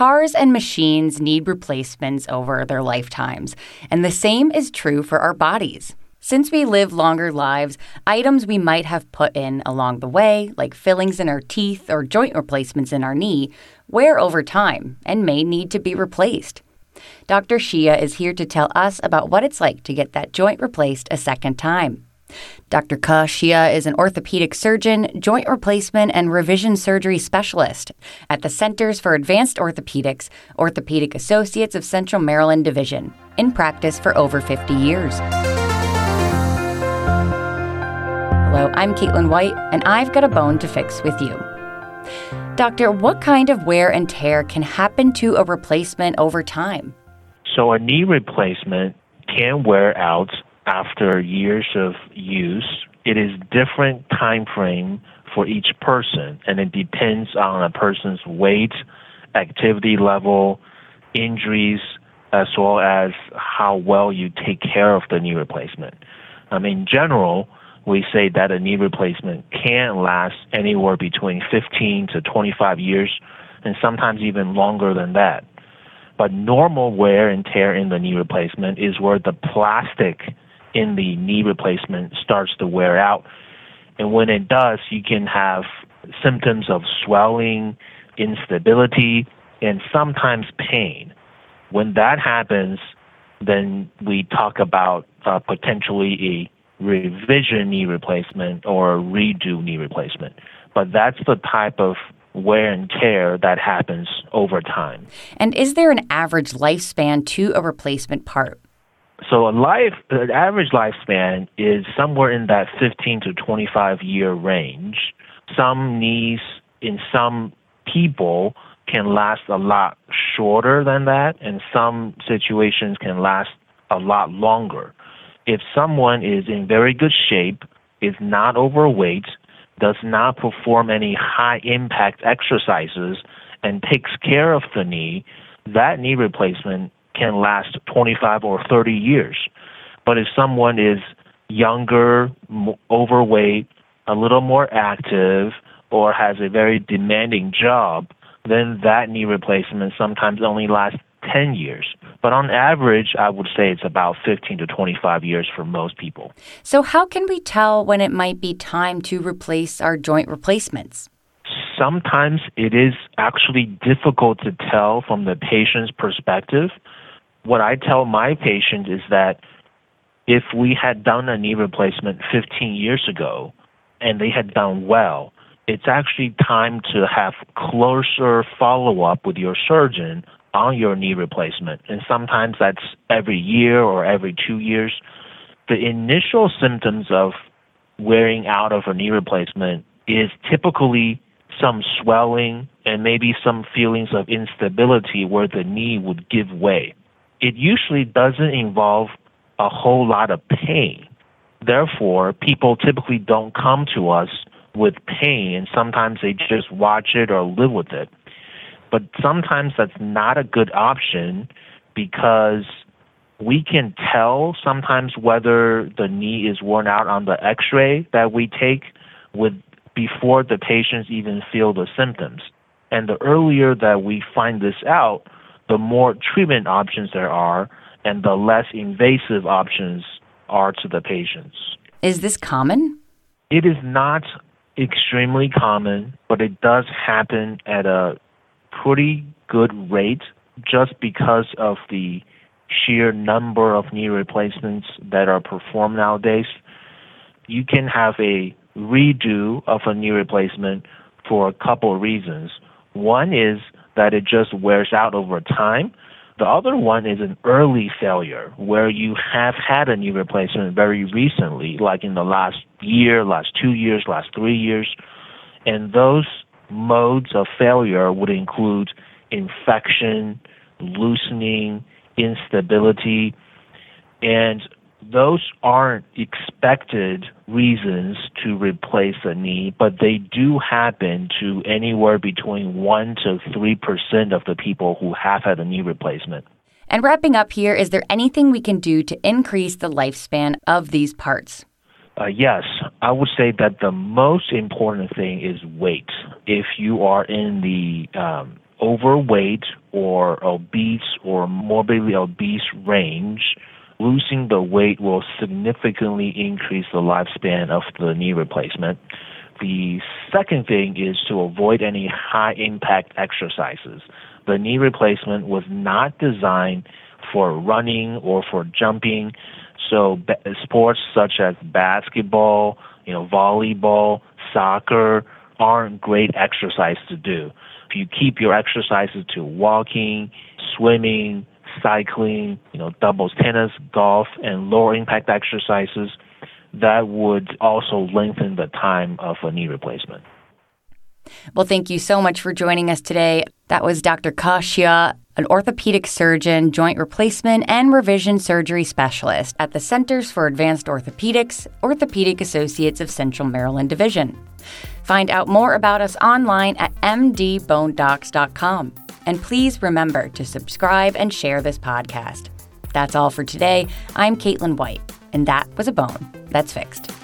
Cars and machines need replacements over their lifetimes, and the same is true for our bodies. Since we live longer lives, items we might have put in along the way, like fillings in our teeth or joint replacements in our knee, wear over time and may need to be replaced. Dr. Xie is here to tell us about what it's like to get that joint replaced a second time. Dr. Xie is an orthopedic surgeon, joint replacement, and revision surgery specialist at the Centers for Advanced Orthopedics, Orthopedic Associates of Central Maryland Division, in practice for over 50 years. Hello, I'm Caitlin White, and I've got a bone to fix with you. Doctor, what kind of wear and tear can happen to a replacement over time? So a knee replacement can wear out after years of use. It is different time frame for each person, and it depends on a person's weight, activity level, injuries, as well as how well you take care of the knee replacement. In general, we say that a knee replacement can last anywhere between 15 to 25 years, and sometimes even longer than that. But normal wear and tear in the knee replacement is where the plastic in the knee replacement starts to wear out. And when it does, you can have symptoms of swelling, instability, and sometimes pain. When that happens, then we talk about potentially a revision knee replacement or redo knee replacement. But that's the type of wear and tear that happens over time. And is there an average lifespan to a replacement part? So an average lifespan is somewhere in that 15 to 25 year range. Some knees in some people can last a lot shorter than that, and some situations can last a lot longer. If someone is in very good shape, is not overweight, does not perform any high-impact exercises, and takes care of the knee, that knee replacement can last 25 or 30 years. But if someone is younger, overweight, a little more active, or has a very demanding job, then that knee replacement sometimes only lasts 10 years. But on average, I would say it's about 15 to 25 years for most people. So how can we tell when it might be time to replace our joint replacements? Sometimes it is actually difficult to tell from the patient's perspective. What I tell my patient is that if we had done a knee replacement 15 years ago and they had done well, it's actually time to have closer follow-up with your surgeon on your knee replacement. And sometimes that's every year or every 2 years. The initial symptoms of wearing out of a knee replacement is typically some swelling and maybe some feelings of instability where the knee would give way. It usually doesn't involve a whole lot of pain. Therefore, people typically don't come to us with pain, and sometimes they just watch it or live with it. But sometimes that's not a good option, because we can tell sometimes whether the knee is worn out on the x-ray that we take before the patients even feel the symptoms. And the earlier that we find this out, the more treatment options there are and the less invasive options are to the patients. Is this common? It is not extremely common, but it does happen at a pretty good rate, just because of the sheer number of knee replacements that are performed nowadays. You can have a redo of a knee replacement for a couple of reasons. One is that it just wears out over time. The other one is an early failure, where you have had a knee replacement very recently, like in the last year, last 2 years, last 3 years, and those modes of failure would include infection, loosening, instability, and those aren't expected reasons to replace a knee, but they do happen to anywhere between 1 to 3% of the people who have had a knee replacement. And wrapping up here, is there anything we can do to increase the lifespan of these parts? Yes, I would say that the most important thing is weight. If you are in the overweight or obese or morbidly obese range, losing the weight will significantly increase the lifespan of the knee replacement. The second thing is to avoid any high-impact exercises. The knee replacement was not designed for running or for jumping, so sports such as basketball, volleyball, soccer aren't great exercise to do. If you keep your exercises to walking, swimming, cycling, doubles tennis, golf, and lower impact exercises, that would also lengthen the time of a knee replacement. Well, thank you so much for joining us today. That was Dr. Xie, an orthopedic surgeon, joint replacement, and revision surgery specialist at the Centers for Advanced Orthopedics, Orthopedic Associates of Central Maryland Division. Find out more about us online at mdbonedocs.com. And please remember to subscribe and share this podcast. That's all for today. I'm Caitlin White, and that was a bone that's fixed.